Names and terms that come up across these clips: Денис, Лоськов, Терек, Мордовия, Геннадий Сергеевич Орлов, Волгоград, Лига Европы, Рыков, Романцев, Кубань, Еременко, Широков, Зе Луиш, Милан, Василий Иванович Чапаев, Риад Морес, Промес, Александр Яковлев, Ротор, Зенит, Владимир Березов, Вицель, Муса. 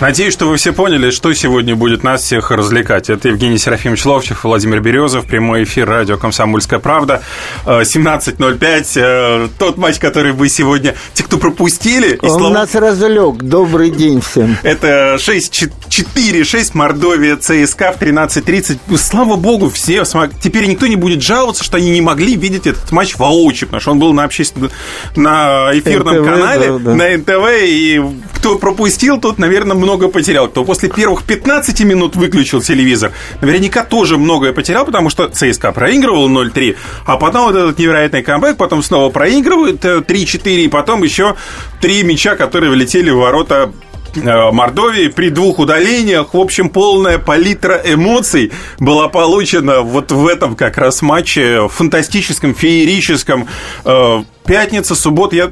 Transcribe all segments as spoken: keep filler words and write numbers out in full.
Надеюсь, что вы все поняли, что сегодня будет нас всех развлекать. Это Евгений Серафимович Ловчев, Владимир Березов, прямой эфир радио «Комсомольская правда», семнадцать ноль пять, тот матч, который вы сегодня, те, кто пропустили... Он слов... нас разлег, добрый день всем. Это шесть четыре шесть, Мордовия, ЦСКА в тринадцать тридцать. Слава богу, все смог... теперь никто не будет жаловаться, что они не могли видеть этот матч воочию, потому что он был на, общественном... на эфирном эн тэ вэ, канале, да, да. на эн тэ вэ, и кто пропустил, тот, наверное, много... много потерял, кто после первых пятнадцати минут выключил телевизор, наверняка тоже многое потерял, потому что ЦСКА проигрывал ноль три, а потом вот этот невероятный камбэк, потом снова проигрывают три четыре, и потом еще три мяча, которые влетели в ворота Мордовии при двух удалениях. В общем, полная палитра эмоций была получена вот в этом как раз матче, фантастическом, феерическом. Пятница, суббота, я...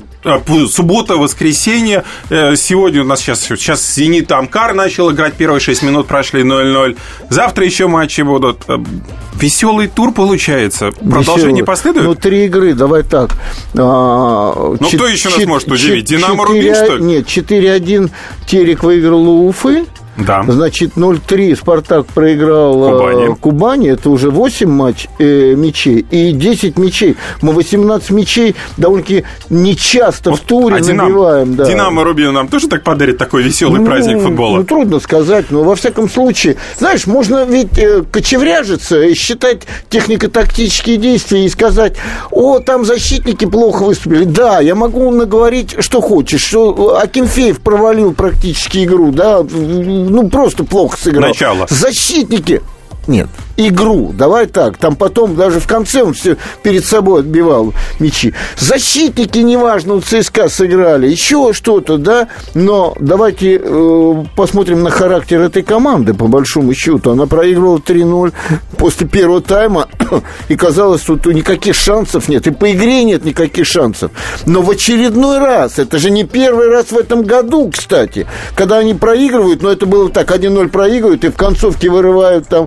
суббота, воскресенье. Сегодня у нас сейчас, сейчас «Зенит» Амкар начал играть. Первые шесть минут прошли ноль ноль. Завтра еще матчи будут. Веселый тур получается. Продолжение последует? Ну, три игры, давай так. А, ну, ч- кто еще ч- нас может ч- удивить? Динамо, Рубин, что ли? Нет, четыре один Терек выиграл у Уфы. Да. Значит, ноль три Спартак проиграл Кубани. Кубани. Это уже восемь матч, э, мячей и десять мячей. Мы восемнадцать мячей довольно-таки нечасто вот в туре а набиваем. Да. Динамо Рубин нам тоже так подарит такой веселый ну, праздник футбола? Ну, трудно сказать, но во всяком случае, знаешь, можно ведь э, кочевряжиться и считать технико-тактические действия и сказать: о, там защитники плохо выступили. Да, я могу наговорить, что хочешь, что Акинфеев провалил практически игру, да, ну, просто плохо сыграл. Начало. Защитники. Нет. Игру. Давай так. Там потом даже в конце он все перед собой отбивал мячи. Защитники, неважно, у ЦСКА сыграли. Еще что-то, да. Но давайте э, посмотрим на характер этой команды, по большому счету. Она проигрывала три ноль после первого тайма. И казалось, что тут никаких шансов нет. И по игре нет никаких шансов. Но в очередной раз. Это же не первый раз в этом году, кстати. Когда они проигрывают. Но это было так. один ноль проигрывают. И в концовке вырывают там...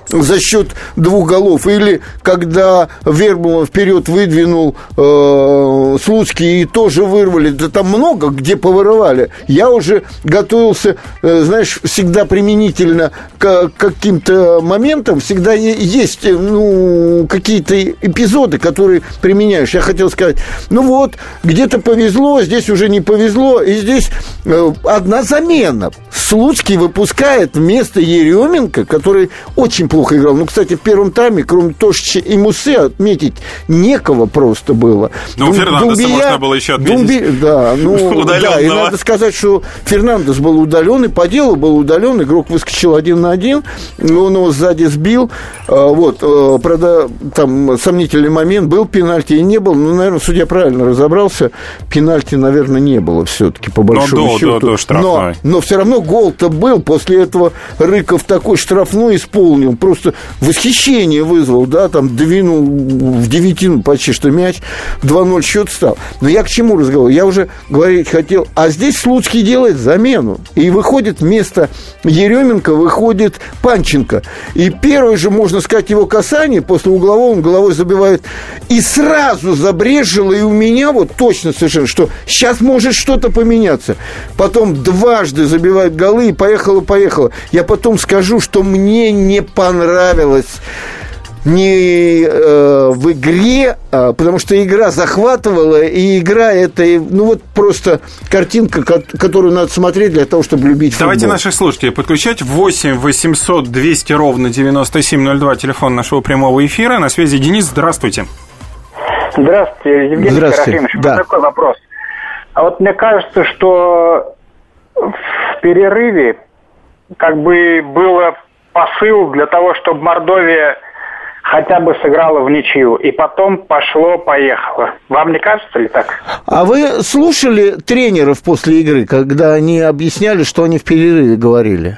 за счет двух голов. Или когда Вербума вперед выдвинул э, Слуцкий и тоже вырвали. Да там много где повырывали. Я уже готовился, э, знаешь, всегда применительно к каким-то моментам. Всегда есть ну, какие-то эпизоды, которые применяешь. Я хотел сказать, ну вот, где-то повезло, здесь уже не повезло. И здесь э, одна замена. Слуцкий выпускает вместо Еременко, который очень плохо играл. Ну, кстати, в первом тайме, кроме Тошича и Мусы, отметить некого просто было. Ну, Дум, Фернандеса Думбия, можно было еще отметить. Думби, да, ну, да, и надо сказать, что Фернандес был удален, и по делу был удален, игрок выскочил один на один, он его сзади сбил. Вот, правда, там сомнительный момент, был пенальти и не был, но, наверное, судья правильно разобрался, пенальти, наверное, не было все-таки, по большому но, счету. До, до, до но, но все равно гол-то был, после этого Рыков такой штрафной исполнил, просто восхищение вызвал, да, там двинул в девятину почти что мяч, два ноль счет стал. Но я к чему разговаривал? Я уже говорить хотел, а здесь Слуцкий делает замену, и выходит вместо Еременко, выходит Панченко. И первое же, можно сказать, его касание, после углового он головой забивает, и сразу забрежило, и у меня вот точно совершенно, что сейчас может что-то поменяться. Потом дважды забивает голы, и поехало-поехало. Я потом скажу, что мне не понравилось. Понравилось не э, в игре, а, потому что игра захватывала, и игра это, ну вот просто картинка, которую надо смотреть для того, чтобы любить футбол. Давайте наших слушателей подключать. восемь восемьсот двести ровно девяносто семь ноль два, телефон нашего прямого эфира. На связи Денис, здравствуйте. Здравствуйте, Евгений Серафимович. Да. Такой вопрос. А вот мне кажется, что в перерыве как бы было... посыл для того, чтобы Мордовия хотя бы сыграла в ничью. И потом пошло-поехало. Вам не кажется ли так? А вы слушали тренеров после игры, когда они объясняли, что они в перерыве говорили?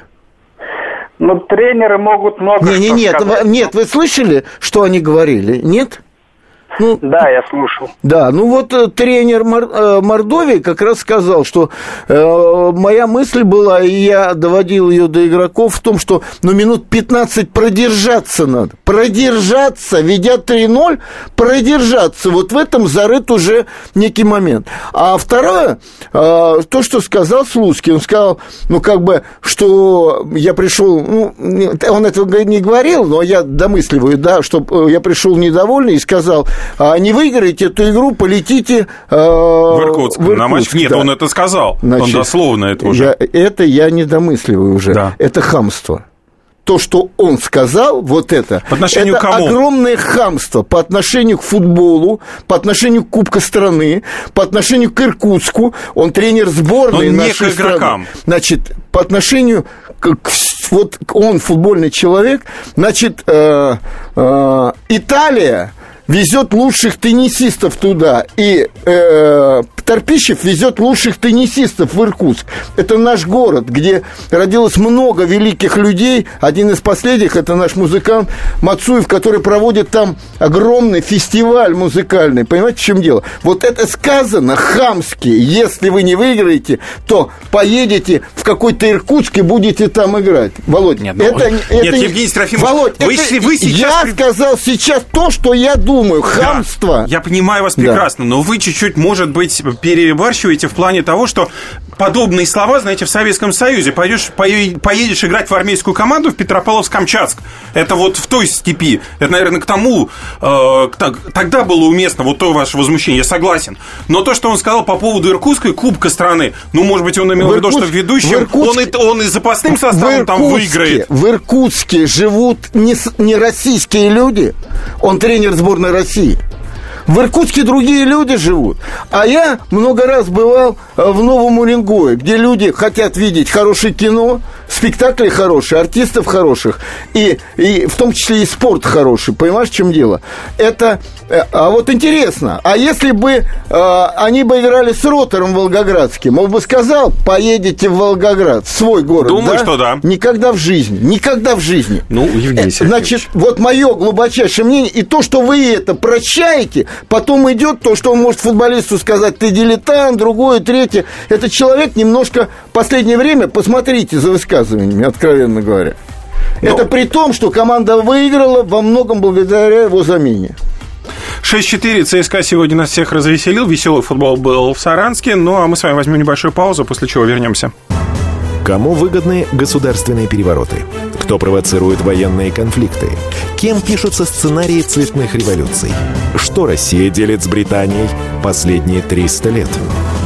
Ну, тренеры могут много не, не, что нет, сказать. Нет, вы слышали, что они говорили? Нет? Ну, да, я слушал. Да, ну вот тренер Мордовии как раз сказал, что э, моя мысль была, и я доводил ее до игроков, в том, что ну, минут пятнадцать продержаться надо. Продержаться, ведя три ноль, продержаться. Вот в этом зарыт уже некий момент. А второе, э, то, что сказал Слуцкий, он сказал, ну как бы, что я пришел, ну, он этого не говорил, но я домысливаю, да, что я пришел недовольный и сказал, а не выиграете эту игру, полетите э, в Иркутск. В Иркутск на матч. Нет, да. Он это сказал. Значит, он дословно это уже. Я, это я не домысливаю уже. Да. Это хамство. То, что он сказал, вот это, это кому? Огромное хамство по отношению к футболу, по отношению к Кубку страны, по отношению к Иркутску. Он тренер сборной он нашей не к игрокам страны. Значит, по отношению к... Вот он футбольный человек. Значит, э, э, Италия везет лучших теннисистов туда, и э, Торпищев везет лучших теннисистов в Иркутск. Это наш город, где родилось много великих людей. Один из последних – это наш музыкант Мацуев, который проводит там огромный фестиваль музыкальный. Понимаете, в чем дело? Вот это сказано хамски. Если вы не выиграете, то поедете в какой-то Иркутск и будете там играть. Володь, нет, это, ну, это, нет это... Евгений Серафимович, Володь, вы, это... вы сейчас... Я сказал сейчас то, что я думаю. Думаю, хамство. Да, я понимаю вас прекрасно, да. Но вы чуть-чуть, может быть, перебарщиваете в плане того, что подобные слова, знаете, в Советском Союзе. Пойдешь, поедешь играть в армейскую команду в Петропавловск-Камчатск. Это вот в той степи. Это, наверное, к тому, э, так, тогда было уместно вот то ваше возмущение, я согласен. Но то, что он сказал по поводу Иркутска и Кубка страны, ну, может быть, он имел в виду, что ведущим, в Иркутске, он, и, он и запасным составом Иркутске, там выиграет. В Иркутске живут не, не российские люди. Он тренер сборной России. В Иркутске другие люди живут. А я много раз бывал в Новом Уренгое, где люди хотят видеть хорошее кино, спектакли хорошие, артистов хороших, и, и в том числе и спорт хороший. Понимаешь, в чем дело? Это... А вот интересно, а если бы э, они бы играли с Ротором волгоградским, он бы сказал, поедете в Волгоград, в свой город, думаю, да? что да. Никогда в жизни, никогда в жизни. Ну, Евгений Сергеевич. Значит, вот мое глубочайшее мнение, и то, что вы это прощаете, потом идет то, что он может футболисту сказать, ты дилетант, другое, третье. Этот человек немножко в последнее время, посмотрите за высказываниями, откровенно говоря. Но... Это при том, что команда выиграла во многом благодаря его замене. шесть четыре. ЦСКА сегодня нас всех развеселил. Веселый футбол был в Саранске. Ну, а мы с вами возьмем небольшую паузу, после чего вернемся. Кому выгодны государственные перевороты? Кто провоцирует военные конфликты? Кем пишутся сценарии цветных революций? Что Россия делит с Британией последние триста лет?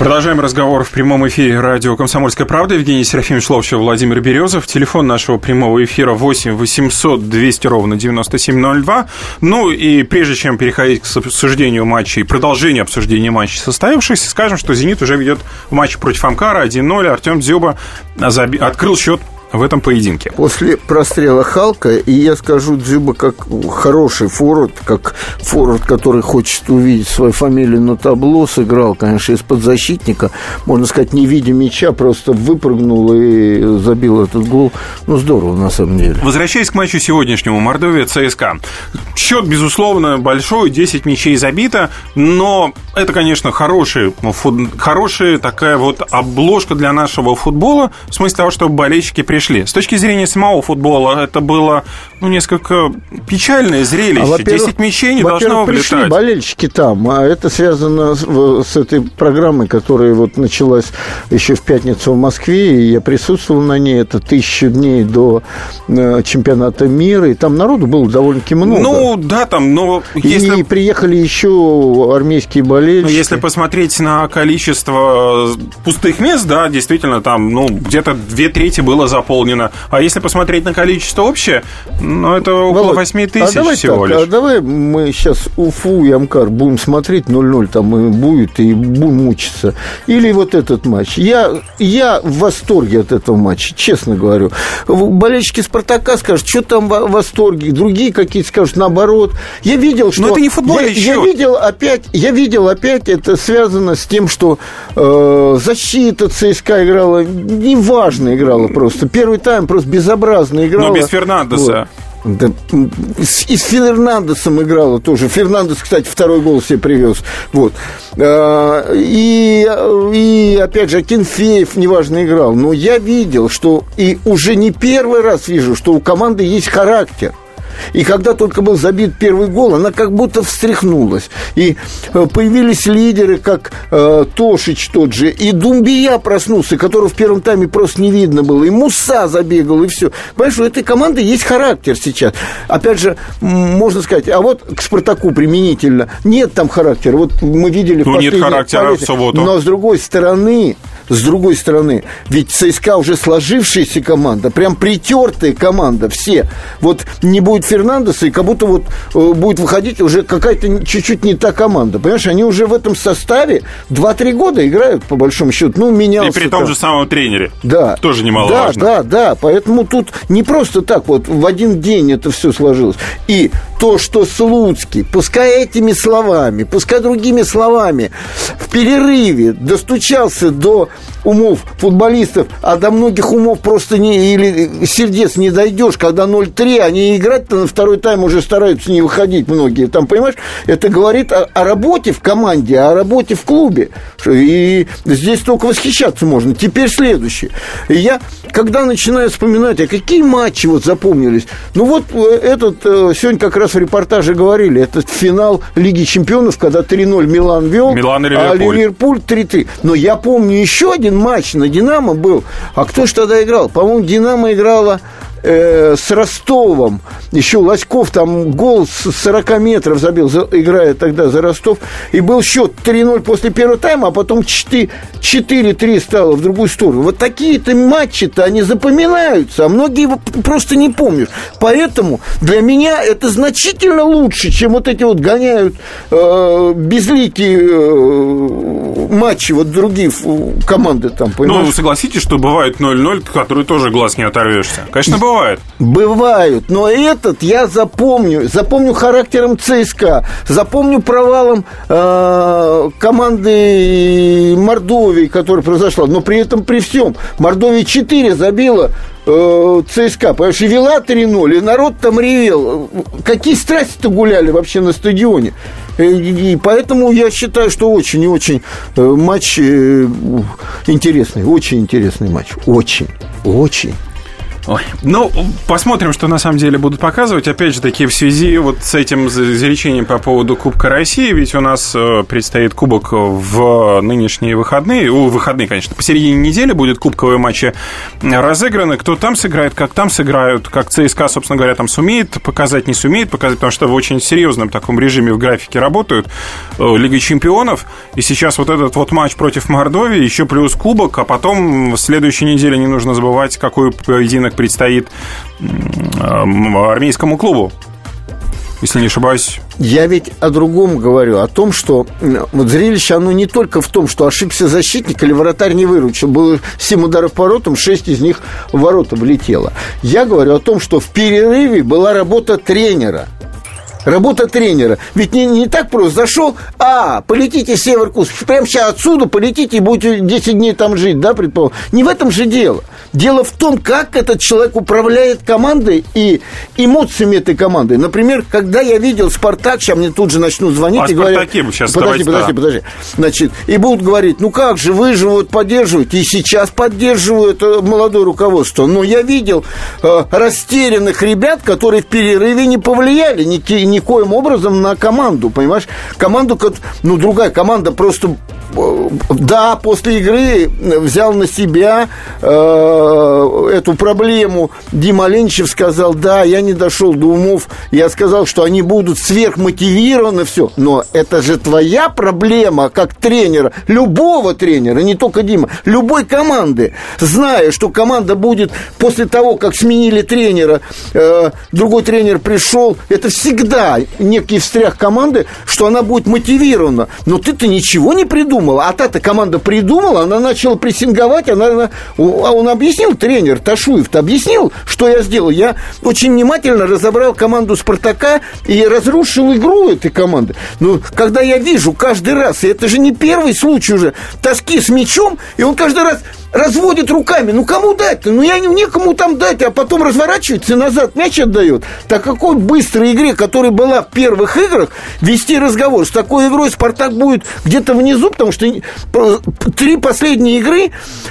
Продолжаем разговор в прямом эфире радио «Комсомольская правда». Евгений Серафимович Ловчев, Владимир Березов. Телефон нашего прямого эфира восемь восемьсот двести ровно девяносто семь ноль два. Ну и прежде чем переходить к обсуждению матчей, продолжению обсуждения матчей состоявшихся, скажем, что «Зенит» уже ведет матч против «Амкара» один ноль. Артем Дзюба заби... открыл счет в этом поединке. После прострела Халка, и я скажу, Дзюба как хороший форвард, как форвард, который хочет увидеть свою фамилию на табло, сыграл, конечно, из-под защитника, можно сказать, не видя мяча, просто выпрыгнул и забил этот гол. Ну, здорово, на самом деле. Возвращаясь к матчу сегодняшнему, Мордовия, ЦСКА. Счет, безусловно, большой, десять мячей забито, но это, конечно, хорошая, хорошая такая вот обложка для нашего футбола, в смысле того, что болельщики прежде пришли. С точки зрения самого футбола это было, ну, несколько печальное зрелище. Десять а, мячей не должно облетать. Пришли болельщики там, а это связано с, с этой программой, которая вот началась еще в пятницу в Москве, и я присутствовал на ней. Это тысяча дней до э, чемпионата мира, и там народу было довольно-таки много. Ну, да, там, но... Если... И приехали еще армейские болельщики. Если посмотреть на количество пустых мест, да, действительно, там, ну, где-то две трети было заполнено. А если посмотреть на количество общее, ну, это около восемь тысяч а всего так, лишь. А давай мы сейчас Уфу и Амкар будем смотреть, ноль-ноль там и будет, и будем мучиться. Или вот этот матч. Я, я в восторге от этого матча, честно говорю. Болельщики «Спартака» скажут, что там в восторге, другие какие-то скажут, наоборот. Я видел, что... Но это не футбольный счет. Я видел опять, я видел опять, это связано с тем, что э, защита ЦСКА играла, неважно играла просто. Первый тайм просто безобразно играла. Но без Фернандеса. Вот. Да, и с Фернандесом играла тоже. Фернандес, кстати, второй гол себе привез. Вот. И, и опять же, Акинфеев, неважно, играл. Но я видел, что и уже не первый раз вижу, что у команды есть характер. И когда только был забит первый гол, она как будто встряхнулась. И появились лидеры, как э, Тошич тот же. И Думбия проснулся, которого в первом тайме просто не видно было. И Муса забегал, и все. Понимаешь, у этой команды есть характер сейчас. Опять же, можно сказать, а вот к «Спартаку» применительно. Нет там характера. Вот мы видели... Ну, нет характера полете. В субботу. Но с другой стороны... С другой стороны, ведь ЦСКА уже сложившаяся команда, прям притертая команда, все. Вот не будет Фернандеса, и как будто вот будет выходить уже какая-то чуть-чуть не та команда. Понимаешь, они уже в этом составе два-три года играют, по большому счету. Ну, менялся. И при том там. Же самом тренере. Да. Тоже немаловажно. Да, да, да. Поэтому тут не просто так вот в один день это все сложилось. И то, что Слуцкий, пускай этими словами, пускай другими словами, в перерыве достучался до... умов футболистов, а до многих умов просто не, или сердец не дойдешь, когда ноль-три, они играть-то на второй тайм уже стараются не выходить многие, там, понимаешь, это говорит о, о работе в команде, о работе в клубе, и здесь только восхищаться можно. Теперь следующее. Я, когда начинаю вспоминать, а какие матчи вот запомнились, ну вот этот, сегодня как раз в репортаже говорили, этот финал Лиги Чемпионов, когда три-ноль Милан вел, Милан и Ливерпуль. А Ливерпуль три-три, но я помню еще Еще один матч на «Динамо» был. А кто же тогда играл? По-моему, «Динамо» играла э, с Ростовом. Еще Лоськов там гол с сорок метров забил, за, играя тогда за Ростов. И был счет три-ноль после первого тайма, а потом четыре-три стало в другую сторону. Вот такие-то матчи-то, они запоминаются, а многие просто не помнят. Поэтому для меня это значительно лучше, чем вот эти вот гоняют э, безликие... Э, матчи, вот другие команды там, понимаешь? Ну, согласитесь, что бывают ноль-ноль, который тоже глаз не оторвешься. Конечно, бывает. Бывают, но этот я запомню. Запомню характером ЦСКА, запомню провалом э, команды Мордовии, которая произошла. Но при этом, при всем, Мордовия четыре забила э, ЦСКА, понимаешь, и вела три-ноль, и народ там ревел. Какие страсти-то гуляли вообще на стадионе? И поэтому я считаю, что очень и очень матч интересный. Очень интересный матч. Очень. Очень. Ой. Ну, посмотрим, что на самом деле будут показывать. Опять же таки, в связи вот с этим изречением по поводу Кубка России, ведь у нас предстоит Кубок в нынешние выходные. У выходные, конечно, посередине недели будут кубковые матчи разыграны. Кто там сыграет, как там сыграют, как ЦСКА, собственно говоря, там сумеет показать, не сумеет показать, потому что в очень серьезном таком режиме в графике работают Лига Чемпионов. И сейчас вот этот вот матч против Мордовии, еще плюс Кубок, а потом в следующей неделе не нужно забывать, какой поединок предстоит армейскому клубу, если не ошибаюсь. Я ведь о другом говорю, о том, что вот зрелище, оно не только в том, что ошибся защитник или вратарь не выручил. Было семь ударов по воротам, шесть из них в ворота влетело. Я говорю о том, что в перерыве была работа тренера. Работа тренера. Ведь не, не так просто. Зашел, а, полетите в Северо-Иркутск. Прямо сейчас отсюда полетите и будете десять дней там жить, да, предположим. Не в этом же дело. Дело в том, как этот человек управляет командой и эмоциями этой команды. Например, когда я видел «Спартак», сейчас мне тут же начнут звонить а и говорят... сейчас подожди, давайте, подожди, подожди. Значит, и будут говорить, ну как же, вы же вот поддерживаете. И сейчас поддерживают молодое руководство. Но я видел э, растерянных ребят, которые в перерыве не повлияли никакие никоим образом на команду, понимаешь? Команду, ну, другая команда просто... Да, после игры взял на себя э, эту проблему. Дима Ленчев сказал, да, я не дошел до умов. Я сказал, что они будут сверхмотивированы, все. Но это же твоя проблема, как тренера, любого тренера, не только Дима, любой команды. Зная, что команда будет после того, как сменили тренера, э, другой тренер пришел, это всегда некий встрях команды, что она будет мотивирована. Но ты-то ничего не придумал. А та-то команда придумала, она начала прессинговать, она, она, он объяснил, тренер Ташуев-то объяснил, что я сделал. Я очень внимательно разобрал команду «Спартака» и разрушил игру этой команды. Но когда я вижу каждый раз, и это же не первый случай уже, тоски с мячом, и он каждый раз... разводит руками. Ну, кому дать-то? Ну, я некому там дать. А потом разворачивается и назад мяч отдает. Так какой быстрой игре, которая была в первых играх, вести разговор. С такой игрой «Спартак» будет где-то внизу, потому что три последние игры,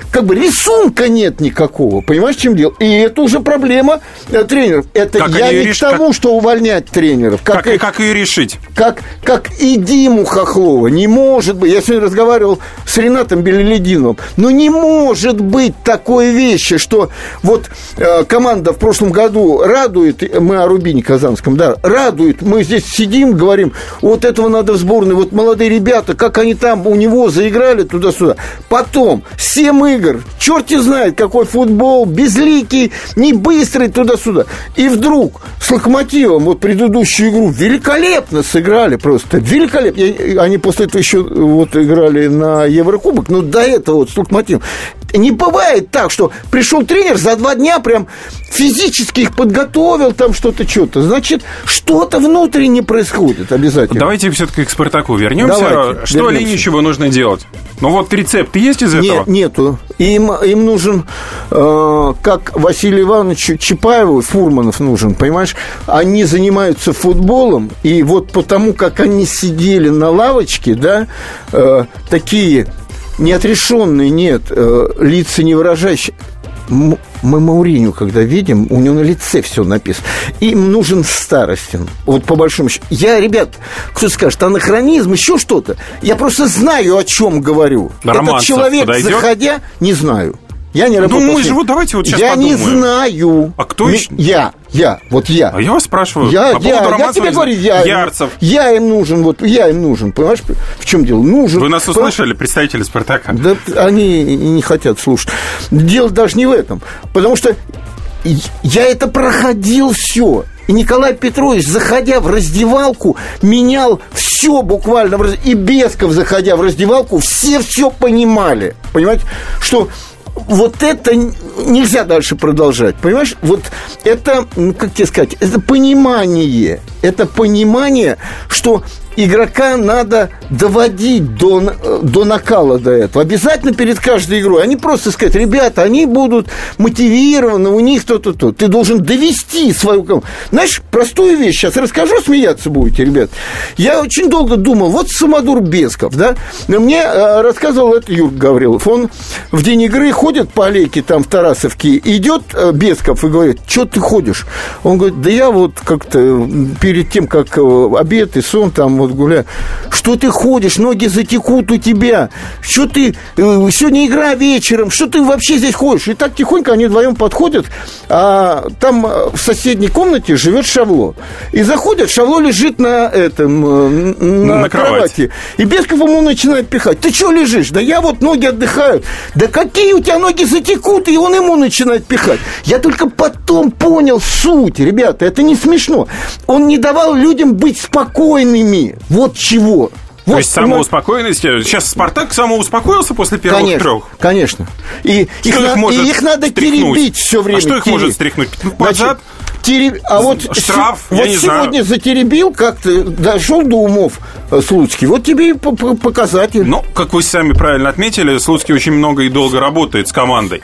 как бы рисунка нет никакого. Понимаешь, в чем дело? И это уже проблема тренеров. Это как я не реш... к тому, как... что увольнять тренеров. Как, как, и... как ее решить? Как, как и Диму Хохлова. Не может быть. Я сегодня разговаривал с Ренатом Белелединовым. Но не может может быть такой вещи, что вот э, команда в прошлом году радует, мы о Рубине Казанском, да, радует, мы здесь сидим, говорим, вот этого надо в сборной, вот молодые ребята, как они там у него заиграли туда-сюда. Потом семь игр, черти знает, какой футбол, безликий, не быстрый, туда-сюда. И вдруг с «Локомотивом» вот предыдущую игру великолепно сыграли просто, великолепно. Я, они после этого еще вот играли на Еврокубок, но до этого вот с «Локомотивом». Не бывает так, что пришел тренер, за два дня прям физически их подготовил, там что-то, что-то. Значит, что-то внутренне происходит обязательно. Давайте все-таки к «Спартаку» вернемся. Давайте, что вернемся. Леничеву нужно делать? Ну вот рецепт есть из этого? Нет, нету. Им, им нужен, э, как Василию Ивановичу Чапаеву, Фурманов нужен, понимаешь? Они занимаются футболом, и вот потому, как они сидели на лавочке, да, э, такие... неотрешенные, нет, э, лица не выражающие. Мы Мауриню, когда видим, у него на лице все написано. Им нужен Старостин. Вот по большому счету. Я, ребят, кто скажет, анахронизм, еще что-то. Я просто знаю, о чем говорю. Романцев этот человек, подойдет? Заходя, не знаю. Я не работаю. Ну, мы же, вот давайте вот сейчас я подумаем. Я не знаю. А кто еще? Я, я, вот я. А я вас спрашиваю. Я, по я, я тебе говорю, я, Ярцев. Я им нужен, вот я им нужен, понимаешь, в чем дело? Нужен. Вы нас услышали, по... представители «Спартака». Да, они не хотят слушать. Дело даже не в этом, потому что я это проходил все. И Николай Петрович, заходя в раздевалку, менял все буквально. И Бесков, заходя в раздевалку, все все понимали, понимаете, что... Вот это нельзя дальше продолжать, понимаешь? Вот это, как тебе сказать, это понимание, это понимание, что игрока надо доводить до, до накала до этого. Обязательно перед каждой игрой. Они просто сказать, ребята, они будут мотивированы, у них то-то-то. Ты должен довести свою команду. Знаешь, простую вещь сейчас расскажу, смеяться будете, ребят. Я очень долго думал, вот самодур Бесков, да? Мне рассказывал это Юрий Гаврилов. Он в день игры ходит по аллейке там в Тарасовке, идет Бесков и говорит, что ты ходишь? Он говорит, да я вот как-то перед тем, как обед и сон там вот гуляю. Что ты ходишь? Ноги затекут у тебя. Что ты... Сегодня игра вечером. Что ты вообще здесь ходишь? И так тихонько они вдвоем подходят. А там в соседней комнате живет Шавло. И заходят, Шавло лежит на этом... На, на кровати. кровати. И Бесков ему начинает пихать. Ты что лежишь? Да я вот ноги отдыхают. Да какие у тебя ноги затекут? И он ему начинает пихать. Я только потом понял суть. Ребята, это не смешно. Он не давал людям быть спокойными. Вот чего. Вот, то есть самоуспокоенность. Сейчас «Спартак» самоуспокоился после первых конечно, трех. Конечно. И их, на... их и их надо стряхнуть. Теребить все время. А что их теребить? Может стряхнуть? Назад. Тереб... А вот штраф, с... я вот не сегодня знаю. Затеребил, как-то дошел до умов Слуцкий. Вот тебе и показатель. Ну, как вы сами правильно отметили, Слуцкий очень много и долго работает с командой.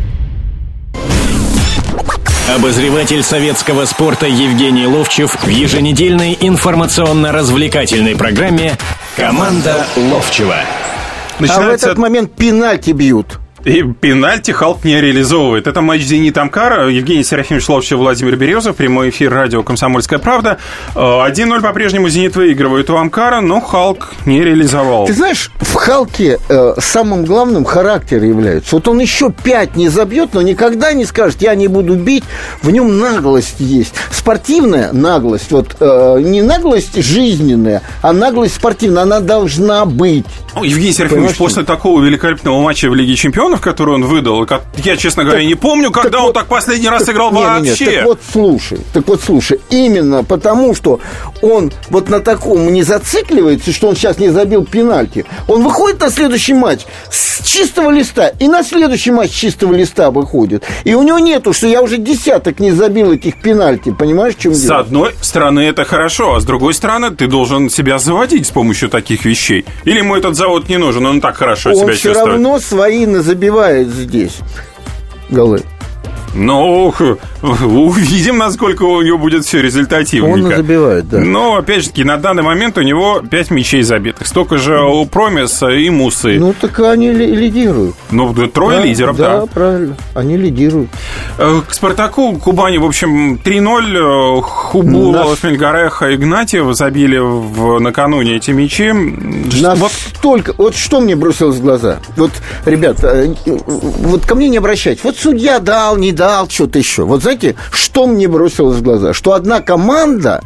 Обозреватель советского спорта Евгений Ловчев в еженедельной информационно-развлекательной программе «Команда Ловчева». Начинается... А в этот момент пенальти бьют. И пенальти Халк не реализовывает. Это матч «Зенит-Амкар». Евгений Серафимович Ловчев, Владимир Березов. Прямой эфир радио «Комсомольская правда». один ноль по-прежнему «Зенит» выигрывает у «Амкара», но Халк не реализовал. Ты знаешь, в «Халке» э, самым главным характер является. Вот он еще пять не забьет, но никогда не скажет: я не буду бить. В нем наглость есть. Спортивная наглость. Вот э, не наглость жизненная, а наглость спортивная. Она должна быть. Ну, Евгений Серафимович, после такого великолепного матча в Лиге Чемпионов, который он выдал, я, честно говоря, так, не помню, когда так он вот, так последний раз так, играл нет, вообще. Нет, так вот слушай, так вот слушай, именно потому, что он вот на таком не зацикливается, что он сейчас не забил пенальти, он выходит на следующий матч с чистого листа, и на следующий матч с чистого листа выходит. И у него нету, что я уже десяток не забил этих пенальти, понимаешь, в чем дело? С одной стороны, это хорошо, а с другой стороны, ты должен себя заводить с помощью таких вещей. Или ему этот завод не нужен, он так хорошо он себя чувствует. Он все равно свои назабивает. Забивает здесь голы. Ну, увидим, насколько у него будет все результативненько. Он забивает, да. Но, опять же таки, на данный момент у него пять мячей забитых. Столько же у Промеса и Мусы. Ну, так они лидируют. Ну, трое да, лидеров, да. Да, правильно, они лидируют. К «Спартаку», Кубани, в общем, три ноль. Хубула, Наш... Мельгареха, Игнатьев забили в... накануне эти мячи. Настолько... Вот... вот что мне бросилось в глаза. Вот, ребят, вот ко мне не обращайтесь. Вот судья дал, не дал, что-то еще. Вот знаете, что мне бросилось в глаза? Что одна команда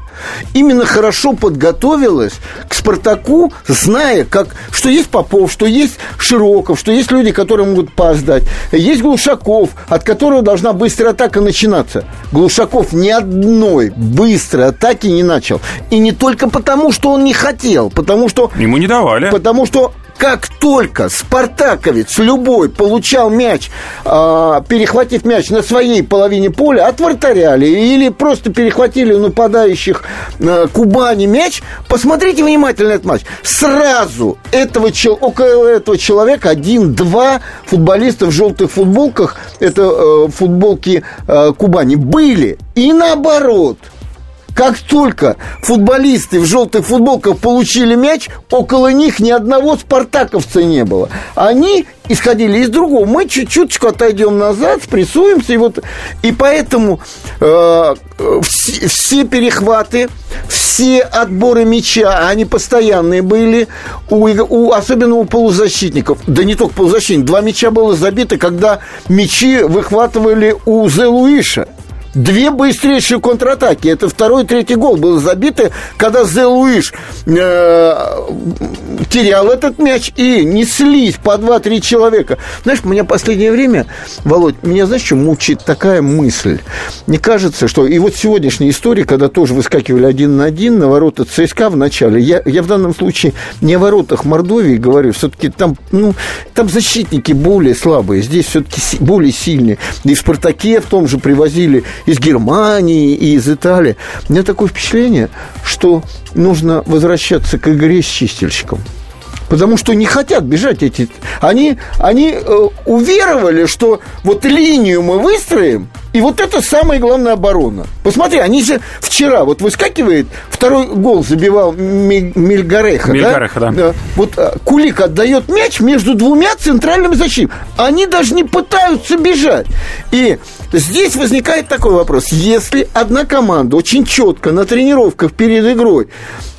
именно хорошо подготовилась к «Спартаку», зная, как, что есть Попов, что есть Широков, что есть люди, которые могут поздать. Есть Глушаков, от которого должна быстрая атака начинаться. Глушаков ни одной быстрой атаки не начал. И не только потому, что он не хотел, потому что... Ему не давали. Потому что... Как только спартаковец любой получал мяч, э, перехватив мяч на своей половине поля, отвратаряли или просто перехватили у нападающих э, Кубани мяч, посмотрите внимательно этот матч. Сразу этого, около этого человека один-два футболиста в желтых футболках, это э, футболки э, Кубани, были. И наоборот. Как только футболисты в желтых футболках получили мяч, около них ни одного спартаковца не было. Они исходили из другого. Мы чуть-чуть отойдем назад, спрессуемся. И, вот, и поэтому э, все, все перехваты, все отборы мяча, они постоянные были, у, у, особенно у полузащитников. Да не только полузащитников. Два мяча было забито, когда мячи выхватывали у Зе Луиша. Две быстрейшие контратаки. Это второй и третий гол были забиты, когда Зе Луиш э, терял этот мяч и неслись по два-три человека. Знаешь, у меня в последнее время, Володь, меня, знаешь, что мучает такая мысль? Мне кажется, что... И вот сегодняшняя история, когда тоже выскакивали один на один на ворота ЦСКА в начале. Я, я в данном случае не о воротах Мордовии говорю. Все-таки там, ну, там защитники более слабые. Здесь все-таки более сильные. И в «Спартаке» в том же привозили... из Германии и из Италии. У меня такое впечатление, что нужно возвращаться к игре с чистильщиком. Потому что не хотят бежать эти... Они, они э, уверовали, что вот линию мы выстроим, и вот это самая главная оборона. Посмотри, они же вчера, вот выскакивает, второй гол забивал Мельгареха. Мельгареха, да? Да. Вот Кулик отдает мяч между двумя центральными защитниками. Они даже не пытаются бежать. И здесь возникает такой вопрос. Если одна команда очень четко на тренировках перед игрой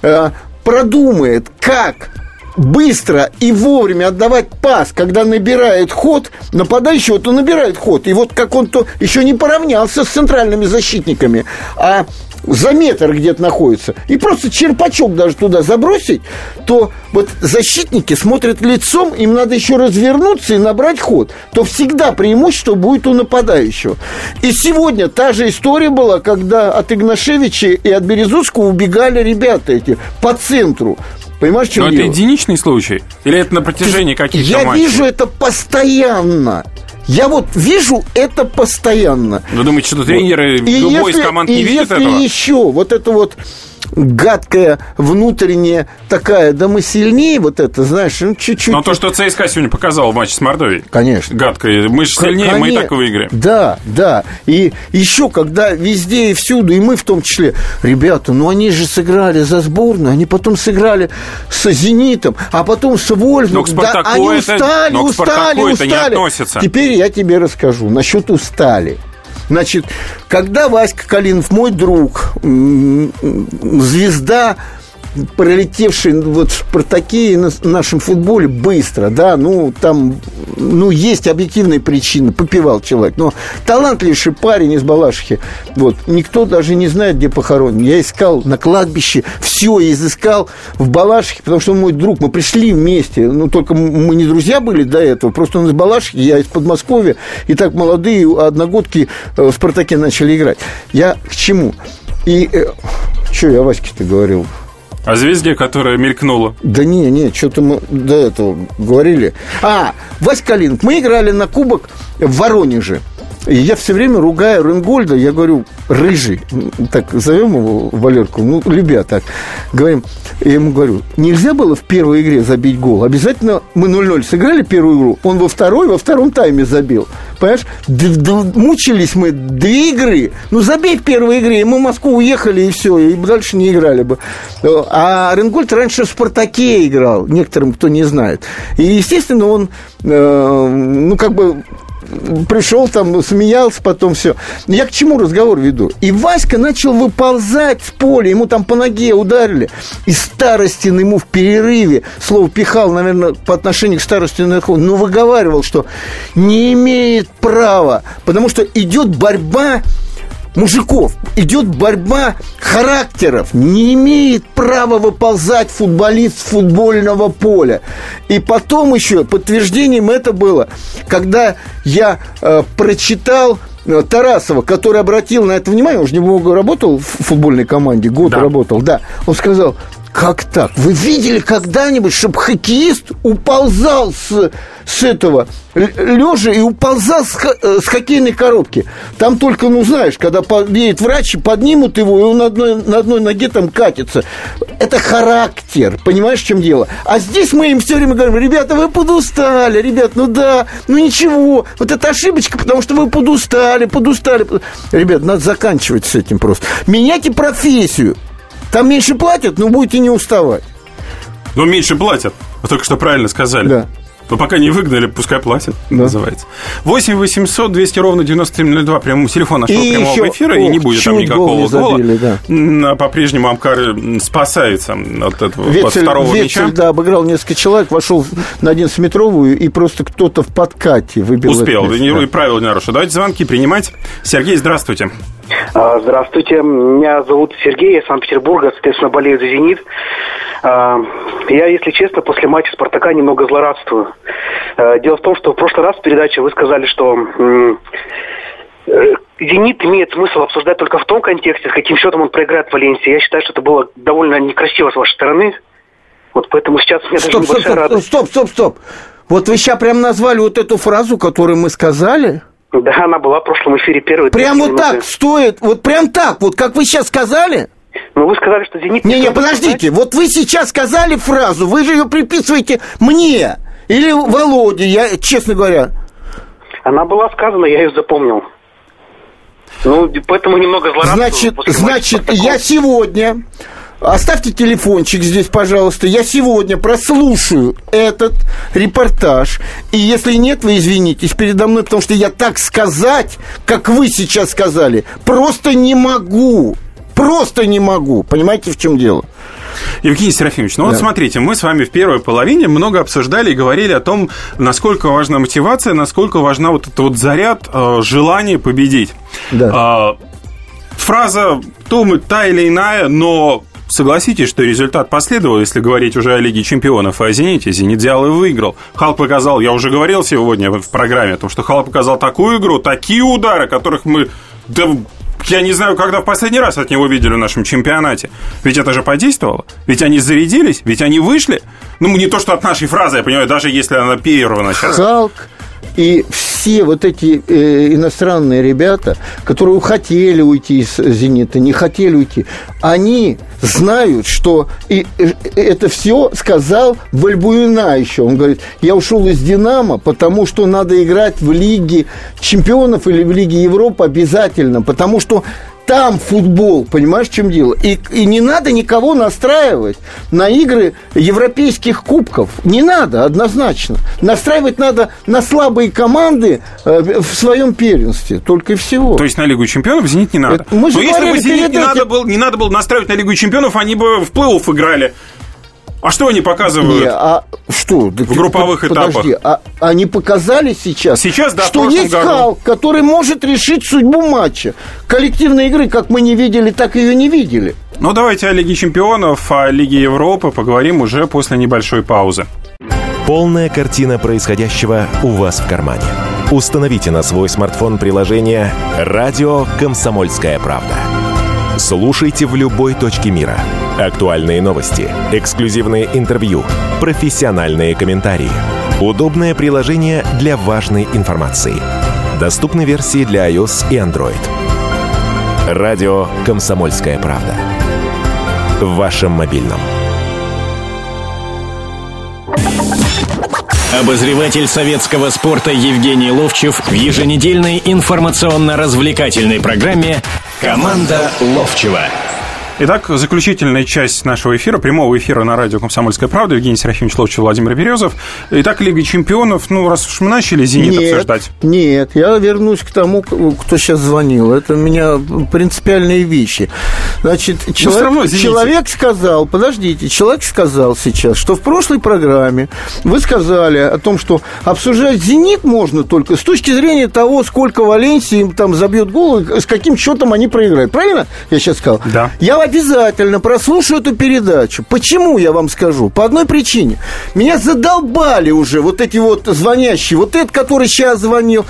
э, продумает, как... быстро и вовремя отдавать пас, когда набирает ход, нападающего, то набирает ход. И вот как он то еще не поравнялся с центральными защитниками, а за метр где-то находится, и просто черпачок даже туда забросить, то вот защитники смотрят лицом, им надо еще развернуться и набрать ход, то всегда преимущество будет у нападающего. И сегодня та же история была, когда от Игнашевича и от Березуцкого убегали ребята эти по центру. Понимаешь, чем Но дело? Это единичный случай? Или это на протяжении Ты, каких-то я матчей? Я вижу это постоянно. Я вот вижу это постоянно. Вы думаете, что тренеры вот. любой если, из команд не видят этого? И если еще вот это вот гадкая внутренняя такая, да мы сильнее, вот это, знаешь, ну чуть-чуть. Но то, что ЦСКА сегодня показал в матче с Мордовией. Конечно. Гадкая. Мы же сильнее, Кон... мы и так выиграем. Да, да. И еще, когда везде и всюду, и мы в том числе, ребята, ну они же сыграли за сборную, они потом сыграли со «Зенитом», а потом с «Вольфсбургом». Да, они устали, это... устали, устали. Это не относится. Теперь я тебе расскажу насчет «устали». Значит, когда Васька Калинов, мой друг, звезда, пролетевший вот в «Спартаке» на нашем футболе быстро, да, ну, там, ну, есть объективные причины, попивал человек, но талантливейший парень из Балашихи, вот, никто даже не знает, где похоронен. Я искал на кладбище, все изыскал в Балашихе, потому что он мой друг, мы пришли вместе, ну, только мы не друзья были до этого, просто он из Балашихи, я из Подмосковья, и так молодые одногодки в «Спартаке» начали играть. Я к чему? И, э, что я Ваське-то говорил? А звезде, которая мелькнула. Да не, не, что-то мы до этого говорили. А, Вась Калинов, мы играли на кубок в Воронеже. И я все время ругаю Ренгольда, я говорю, рыжий, так зовем его, Валерку, ну, любя так. Говорим, я ему говорю, нельзя было в первой игре забить гол. Обязательно мы ноль-ноль сыграли первую игру, он во второй, во втором тайме забил. Понимаешь, мучились мы две игры. Ну, забей в первой игре, и мы в Москву уехали, и все, и дальше не играли бы. А Ренгольд раньше в «Спартаке» играл, некоторым, кто не знает. И, естественно, он, э, ну, как бы... Пришел там, смеялся, потом все. Я к чему разговор веду? И Васька начал выползать с поля, ему там по ноге ударили. И Старостин ему в перерыве, слово пихал, наверное, по отношению к Старостину, но выговаривал, что не имеет права, потому что идет борьба мужиков, идет борьба характеров, не имеет права выползать футболист с футбольного поля. И потом еще подтверждением это было, когда я э, прочитал э, Тарасова, который обратил на это внимание, он же немного работал в футбольной команде, год да. работал, да, он сказал, как так? Вы видели когда-нибудь, чтобы хоккеист уползал с, с этого лежа и уползал с, с хоккейной коробки? Там только, ну, знаешь, когда подъедет врач, и поднимут его, и он на одной, на одной ноге там катится. Это характер, понимаешь, в чем дело? А здесь мы им все время говорим, ребята, вы подустали, ребят, ну да, ну ничего, вот это ошибочка, потому что вы подустали, подустали. Ребят, надо заканчивать с этим просто. Меняйте профессию. Там меньше платят, но будете не уставать. Ну, меньше платят. Вы только что правильно сказали. Да. Но пока не выгнали, пускай платят, да. называется. восемь восемьсот двести ровно девяносто семь ноль два. Прям телефон нашел и прямого еще... эфира, Ох, и не будет там никакого гол забили, гола. Да. По-прежнему Амкар спасается от этого Ветсель, от второго Ветсель, мяча. Да, обыграл несколько человек, вошел на одиннадцатиметровую, и просто кто-то в подкате выбил. Успел, и правила не нарушил. Давайте звонки принимать. Сергей, здравствуйте. Здравствуйте, меня зовут Сергей, я из Санкт-Петербурга, соответственно, болею за «Зенит». Я, если честно, после матча «Спартака» немного злорадствую. Дело в том, что в прошлый раз в передаче вы сказали, что «Зенит» имеет смысл обсуждать только в том контексте, с каким счетом он проиграет «Валенсии». Я считаю, что это было довольно некрасиво с вашей стороны. Вот поэтому сейчас у меня даже небольшая стоп, радость. Стоп, стоп, стоп. Вот вы сейчас прям назвали вот эту фразу, которую мы сказали... Да, она была в прошлом эфире первой. Прям вот минуты. Так стоит, вот прям так, вот как вы сейчас сказали? Ну, вы сказали, что «Зенит»... Не, не, подождите, вот вы сейчас сказали фразу, вы же ее приписываете мне или Володе, я, честно говоря. Она была сказана, я ее запомнил. Ну, поэтому немного злорадствую. Значит, значит я сегодня... Оставьте телефончик здесь, пожалуйста. Я сегодня прослушаю этот репортаж. И если нет, вы извинитесь передо мной, потому что я так сказать, как вы сейчас сказали, просто не могу. Просто не могу. Понимаете, в чем дело? Евгений Серафимович, ну да. вот смотрите, мы с вами в первой половине много обсуждали и говорили о том, насколько важна мотивация, насколько важна вот этот вот заряд, э, желание победить. Да. фраза то, та или иная, но согласитесь, что результат последовал, если говорить уже о Лиге Чемпионов и о «Зените». «Зенит» взял и выиграл. Халк показал, я уже говорил сегодня в программе о том, что Халк показал такую игру, такие удары, которых мы... Да, я не знаю, когда в последний раз от него видели в нашем чемпионате. Ведь это же подействовало. Ведь они зарядились, ведь они вышли. Ну, не то, что от нашей фразы, я понимаю, даже если она перервана сейчас. Халк и все вот эти э, иностранные ребята, которые хотели уйти из «Зенита», не хотели уйти, они знают, что и, и, это все сказал Вальбуина еще. Он говорит, я ушел из «Динамо», потому что надо играть в Лиге Чемпионов или в Лиге Европы обязательно, потому что там футбол, понимаешь, в чем дело? И, и не надо никого настраивать на игры европейских кубков. Не надо, однозначно. Настраивать надо на слабые команды в своем первенстве, только и всего. То есть на Лигу Чемпионов «Зенит» не надо? Это, мы же Но говорили, если бы «Зенит» передайте... не, надо было, не надо было настраивать на Лигу Чемпионов, они бы в плей-офф играли. А что они показывают? Не, а что? Да, в групповых под, этапах. Подожди, а они показали сейчас, сейчас да, что есть году. Халк, который может решить судьбу матча. Коллективной игры, как мы не видели, так ее не видели. Ну, давайте о Лиге Чемпионов, о Лиге Европы поговорим уже после небольшой паузы. Полная картина происходящего у вас в кармане. Установите на свой смартфон приложение «Радио Комсомольская правда». Слушайте в любой точке мира. Актуальные новости, эксклюзивные интервью, профессиональные комментарии. Удобное приложение для важной информации. Доступны версии для iOS и Android. Радио «Комсомольская правда». В вашем мобильном. Обозреватель советского спорта Евгений Ловчев в еженедельной информационно-развлекательной программе «Команда Ловчева». Итак, заключительная часть нашего эфира, прямого эфира на радио «Комсомольская правда». Евгений Серафимович Ловчев, Владимир Березов. Итак, Лига Чемпионов. Ну, раз уж мы начали «Зенит» нет, обсуждать. Нет, я вернусь к тому, кто сейчас звонил. Это у меня принципиальные вещи. Значит, человек, равно, человек сказал, подождите, человек сказал сейчас, что в прошлой программе вы сказали о том, что обсуждать «Зенит» можно только с точки зрения того, сколько Валенсии им там забьет гол, с каким счетом они проиграют. Правильно я сейчас сказал? Да. Я обязательно прослушаю эту передачу. Почему, я вам скажу? По одной причине. Меня задолбали уже вот эти вот звонящие. Вот этот, который сейчас звонил.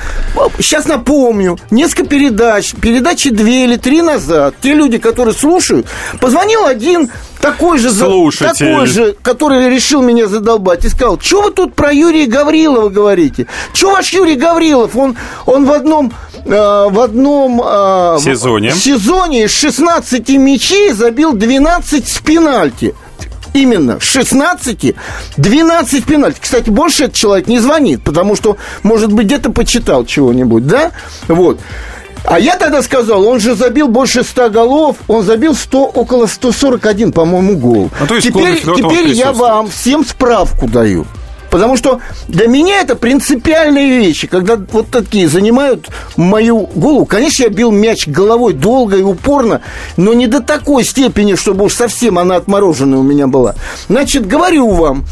Сейчас напомню. Несколько передач. Передачи две или три назад. Те люди, которые слушают. Позвонил один такой же, такой же, который решил меня задолбать. И сказал, что вы тут про Юрия Гаврилова говорите? Что ваш Юрий Гаврилов? Он, он в одном, э, в одном э, сезоне. В сезоне из шестнадцати мячей забил двенадцать с пенальти. Именно, с шестнадцати двенадцать пенальти. Кстати, больше этот человек не звонит, потому что, может быть, где-то почитал чего-нибудь, да? Вот. А я тогда сказал, он же забил больше ста голов, он забил сто, около сто сорок один, по-моему, гол. А то теперь теперь я вам всем справку даю. Потому что для меня это принципиальные вещи. Когда вот такие занимают мою голову. Конечно, я бил мяч головой долго и упорно, но не до такой степени, чтобы уж совсем она отмороженная у меня была. Значит, говорю вам,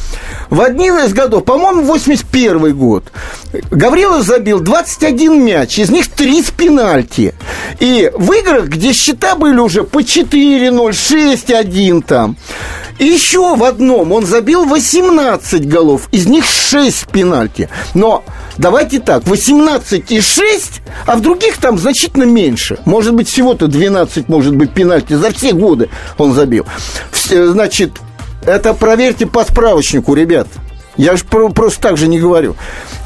в один из годов, по-моему, восемьдесят первый год, Гаврилов забил двадцать один мяч, из них три с пенальти. И в играх, где счета были уже по четыре ноль, шесть один там. И еще в одном он забил восемнадцать голов, из них шесть пенальти. Но давайте так, восемнадцать и шесть, а в других там значительно меньше. Может быть, всего-то двенадцать, может быть, пенальти за все годы он забил. Значит, это проверьте по справочнику, ребят. Я же просто так же не говорю.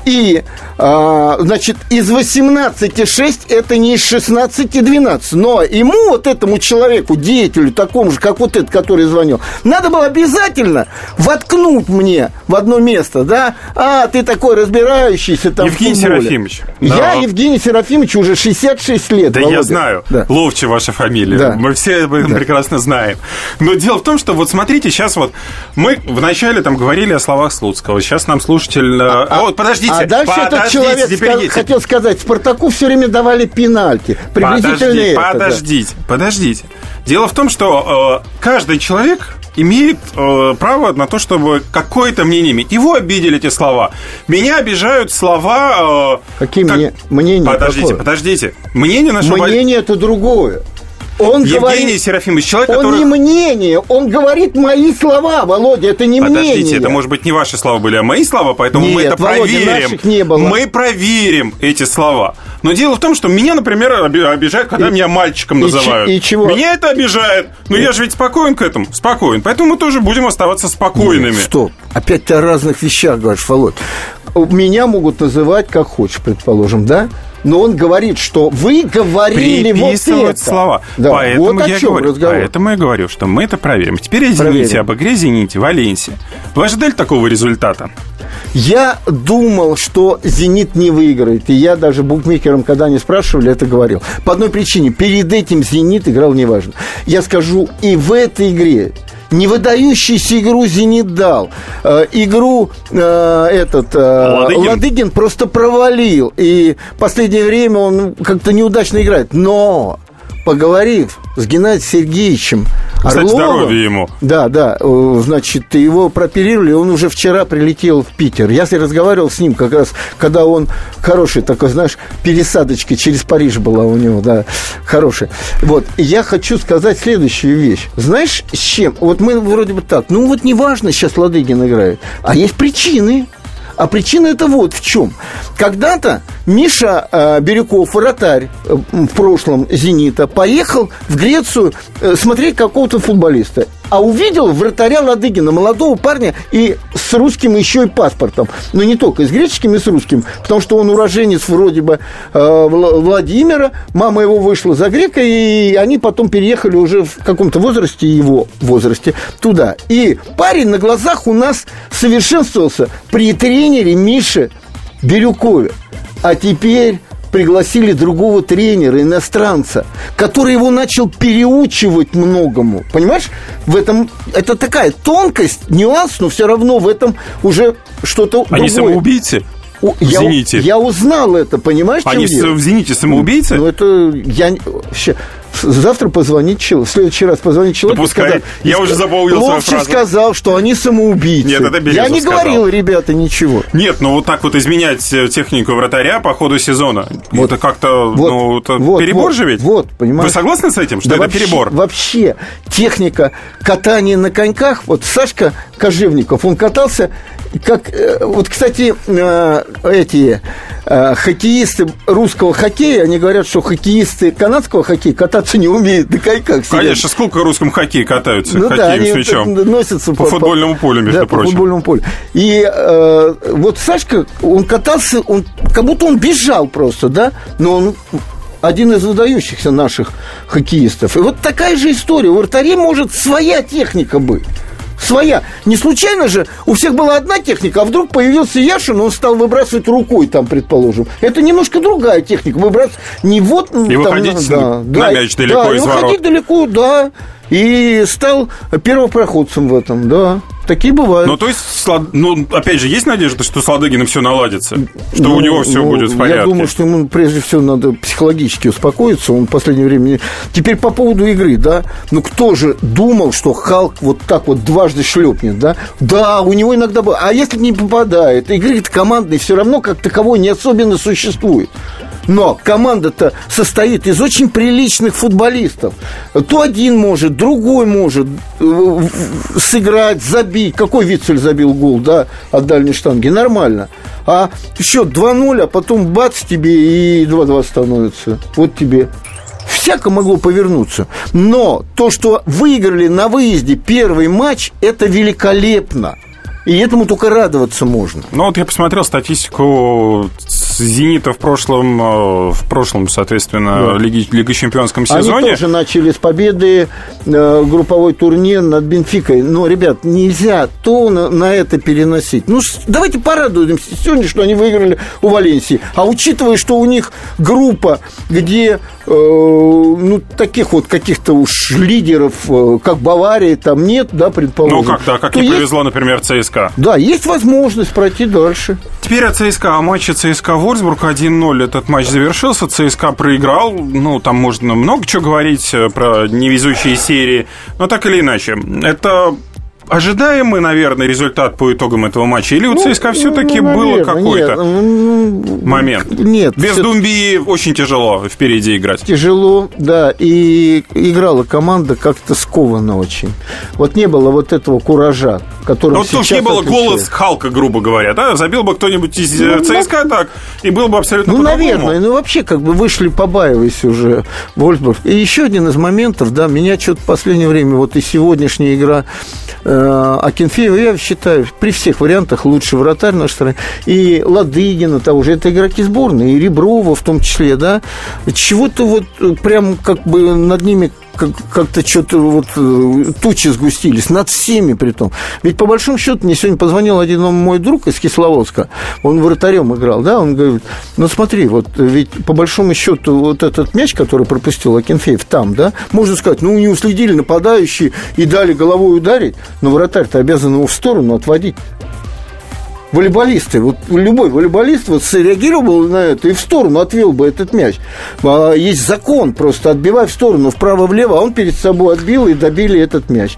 И, а, значит, из восемнадцати шесть это не из шестнадцати двенадцать. Но ему, вот этому человеку, деятелю, такому же, как вот этот, который звонил, надо было обязательно воткнуть мне в одно место, да? А, ты такой разбирающийся там Евгений в футболе. Серафимович. Я, да. Евгений Серафимович, уже шестьдесят шесть лет. Да, Володя. Я знаю. Да. Ловчев ваша фамилия. Да. Мы все об этом да. прекрасно знаем. Но дело в том, что вот смотрите, сейчас вот мы вначале там говорили о словах Слуцкого. Сейчас нам слушатель... А, а, а вот, подождите. А дальше подождите, этот человек сказ... хотел сказать, Спартаку все время давали пенальти. Приблизительно подождите, это, подождите, да. подождите. Дело в том, что э, каждый человек имеет э, право на то, чтобы какое-то мнение иметь. Его обидели эти слова. Меня обижают слова... Э, Какие как... мнения? Подождите, какое? подождите. Мнение нашего... Мнение – это другое. Он Евгений говорит, Серафимович, человек, он который... не мнение, он говорит мои слова, Володя, это не Подождите, мнение. Подождите, это, может быть, не ваши слова были, а мои слова, поэтому Нет, мы это Володя, проверим. Наших не было. Мы проверим эти слова. Но дело в том, что меня, например, обижают, когда и... меня мальчиком и называют. Ч... И чего? Меня это обижает. Но Нет. я же ведь спокоен к этому. Спокоен. Поэтому мы тоже будем оставаться спокойными. Нет, стоп. Опять ты о разных вещах говоришь, Володь. Меня могут называть как хочешь, предположим, да? Но он говорит, что вы говорили вот это. Слова. Да. Поэтому, вот я говорю, поэтому я говорю, что мы это проверим. Теперь о «Зените», об игре «Зените», Валенсии. Вы ожидали такого результата? Я думал, что «Зенит» не выиграет. И я даже букмекерам, когда они спрашивали, это говорил. По одной причине. Перед этим «Зенит» играл неважно. Я скажу, и в этой игре невыдающуюся игру «Зенит» дал. Э, игру э, этот, э, Лодыгин. Лодыгин просто провалил. И в последнее время он как-то неудачно играет. Но, поговорив с Геннадием Сергеевичем Орловым... Кстати, здоровье ему. Да, да. Значит, его прооперировали. Он уже вчера прилетел в Питер. Я разговаривал с ним как раз, когда он хороший такой, знаешь, пересадочка через Париж была у него, да, хорошая. Вот. И я хочу сказать следующую вещь. Знаешь, с чем? Вот мы вроде бы так. Ну, вот неважно, сейчас Лодыгин играет. А есть причины. А причина это вот в чем. Когда-то Миша э, Бирюков, вратарь э, в прошлом «Зенита», поехал в Грецию э, смотреть какого-то футболиста. А увидел вратаря Лодыгина, молодого парня, и с русским еще и паспортом. Но не только, и с греческим, и с русским. Потому что он уроженец вроде бы э, Владимира. Мама его вышла за грека, и они потом переехали уже в каком-то возрасте, его возрасте, туда. И парень на глазах у нас совершенствовался при тренере Мише Бирюкове. А теперь... пригласили другого тренера, иностранца, который его начал переучивать многому. Понимаешь? В этом, это такая тонкость, нюанс, но все равно в этом уже что-то другое. Они самоубийцы? У, я, я узнал это, понимаешь, чем Они дело? В «Зените» самоубийцы? Ну, это я... Завтра позвонить человеку, в следующий раз позвонить человеку. Да сказать, я сказать, уже запомнил свою фразу. Сказал, что они самоубийцы. Нет, это Березов я не сказал. Говорил, ребята, ничего. Нет, ну вот так вот изменять технику вратаря по ходу сезона, вот. Это как-то вот. Ну, это вот. Перебор вот. Же ведь? Вот, понимаешь. Вы согласны с этим, что да это вообще, перебор? Вообще, техника катания на коньках, вот Сашка Кожевников, он катался, как, вот, кстати, эти хоккеисты русского хоккея, они говорят, что хоккеисты канадского хоккея катаются не умеют на коньках сидят. Конечно, сколько в русском хоккее катаются, ну, хоккеем да, они с мячом. Носятся по, по футбольному полю, между да, прочим. По футбольному полю. И э, вот Сашка, он катался, он, как будто он бежал просто, да, но он один из выдающихся наших хоккеистов. И вот такая же история. У вратарей может своя техника быть. Своя. Не случайно же у всех была одна техника, а вдруг появился Яшин, он стал выбрасывать рукой, там, предположим. Это немножко другая техника. Выбрасывать не вот... И там, выходить да, на да, мяч далеко да, из ворот. Да, и выходить далеко, да. И стал первопроходцем в этом, да. Такие бывают. Ну, то есть, ну, опять же, есть надежда, что с Лодыгиным все наладится? Что ну, у него все ну, будет в порядке? Я думаю, что ему, прежде всего, надо психологически успокоиться. Он в последнее время... Теперь по поводу игры, да? Ну, кто же думал, что Халк вот так вот дважды шлепнет, да? Да, у него иногда... А если не попадает? Игры-то командные все равно, как таковой, не особенно существует. Но команда-то состоит из очень приличных футболистов. То один может, другой может сыграть, забить. Какой Вицель забил гол, да, от дальней штанги? Нормально. А счет два ноль, а потом бац тебе и два-два становится. Вот тебе. Всяко могло повернуться. Но то, что выиграли на выезде первый матч, это великолепно. И этому только радоваться можно. Ну, вот я посмотрел статистику «Зенита» в прошлом, в прошлом, соответственно, да. Лиги, Лиги Чемпионском сезоне. Они тоже начали с победы э, групповой турнир над «Бенфикой». Но, ребят, нельзя то на, на это переносить. Ну, давайте порадуемся сегодня, что они выиграли у Валенсии. А учитывая, что у них группа, где... ну, таких вот каких-то уж лидеров, как Бавария, там нет, да, предположим. Ну, как, да, как и есть... повезло, например, ЦСКА. Да, есть возможность пройти дальше. Теперь о ЦСКА. О матче ЦСКА-Вольсбург один ноль этот матч завершился, ЦСКА проиграл, ну, там можно много чего говорить про невезучие серии, но так или иначе, это... ожидаемый, наверное, результат по итогам этого матча? Или у ну, ЦСКА все-таки ну, было какой-то нет, момент? Нет. Без все... Думбии очень тяжело впереди играть. Тяжело, да. И играла команда как-то скованно очень. Вот не было вот этого куража, который вот сейчас не было отличает. Голос Халка, грубо говоря, да? Забил бы кто-нибудь из ну, ЦСКА ну, так, и был бы абсолютно ну, по-другому. Наверное. Ну, вообще, как бы вышли, побаиваясь уже Вольфсбург. И еще один из моментов, да, меня что-то в последнее время, вот и сегодняшняя игра... Акинфеева, я считаю, при всех вариантах лучший вратарь нашей страны. И Лодыгина того же, это игроки сборной, и Реброва в том числе, да. Чего-то вот прям как бы над ними как-то что-то вот тучи сгустились, над всеми при том. Ведь по большому счету мне сегодня позвонил один мой друг из Кисловодска, он вратарем играл, да, он говорит, ну смотри, вот ведь по большому счету вот этот мяч, который пропустил Акинфеев там, да, можно сказать, ну не уследили нападающие и дали головой ударить, но вратарь-то обязан его в сторону отводить. Волейболисты, вот любой волейболист вот среагировал бы на это и в сторону отвел бы этот мяч. Есть закон, просто отбивай в сторону, вправо-влево, а он перед собой отбил и добили этот мяч.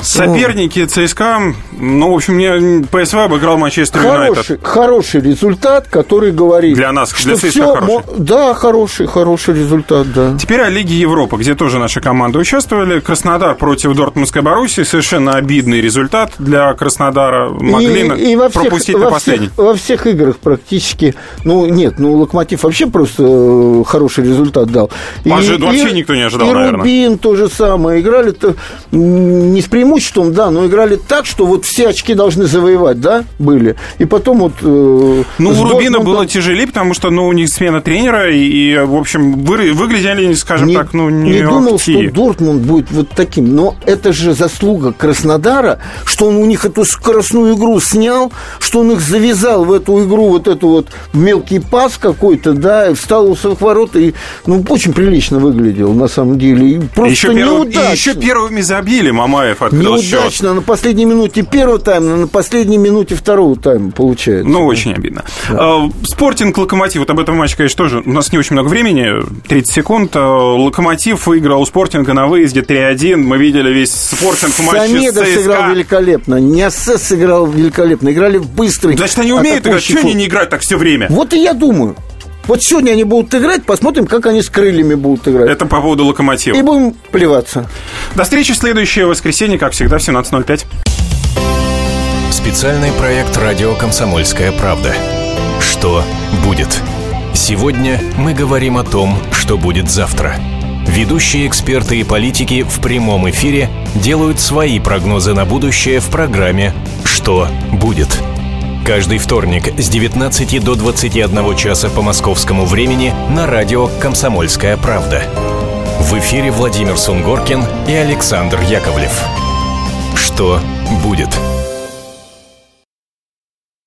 Соперники ЦСКА, ну, в общем, мне ПСВ обыграл Манчестер Юнайтед. Хороший результат, который говорит... Для нас, что для ЦСКА все, хороший. Да, хороший, хороший результат, да. Теперь о Лиге Европы, где тоже наши команды участвовали. Краснодар против Дортмундской Боруссии. Совершенно обидный результат для Краснодара. Могли и, и пропустить. Во всех, во всех играх практически. Ну, нет, ну, Локомотив вообще просто хороший результат дал. И, Пожи, и, вообще никто не ожидал, и наверное. И Рубин то же самое. Играли-то не с преимуществом, да, но играли так, что вот все очки должны завоевать, да, были. И потом вот... Э, ну, у Рубина было там... тяжелее, потому что, ну, у них смена тренера, и, и в общем, вы, выглядели, скажем не, так, ну, не Не думал, активы. Что Дортмунд будет вот таким. Но это же заслуга Краснодара, что он у них эту скоростную игру снял, что он их завязал в эту игру, вот эту вот мелкий пас какой-то, да, встал у своих ворот и, ну, очень прилично выглядел, на самом деле. И просто еще неудачно. Первым, и еще первыми забили, Мамаев открыл счет. Неудачно, на последней минуте первого тайма, на последней минуте второго тайма получается. Ну, очень обидно. Да. Спортинг, Локомотив, вот об этом матче, конечно, тоже. У нас не очень много времени, тридцать секунд. Локомотив выиграл у Спортинга на выезде три один. Мы видели весь Спортинг в матче с ЦСКА. Сыграл великолепно, Няссе сыграл великолепно, играли в быстрый. Значит, они умеют играть. Чего они не играют так все время? Вот и я думаю. Вот сегодня они будут играть, посмотрим, как они с крыльями будут играть. Это по поводу Локомотива. И будем плеваться. До встречи в следующее воскресенье, как всегда, в семнадцать ноль пять. Специальный проект «Радио Комсомольская правда». Что будет? Сегодня мы говорим о том, что будет завтра. Ведущие эксперты и политики в прямом эфире делают свои прогнозы на будущее в программе «Что будет?». Каждый вторник с девятнадцати до двадцати одного часа по московскому времени на радио «Комсомольская правда». В эфире Владимир Сунгоркин и Александр Яковлев. «Что будет?».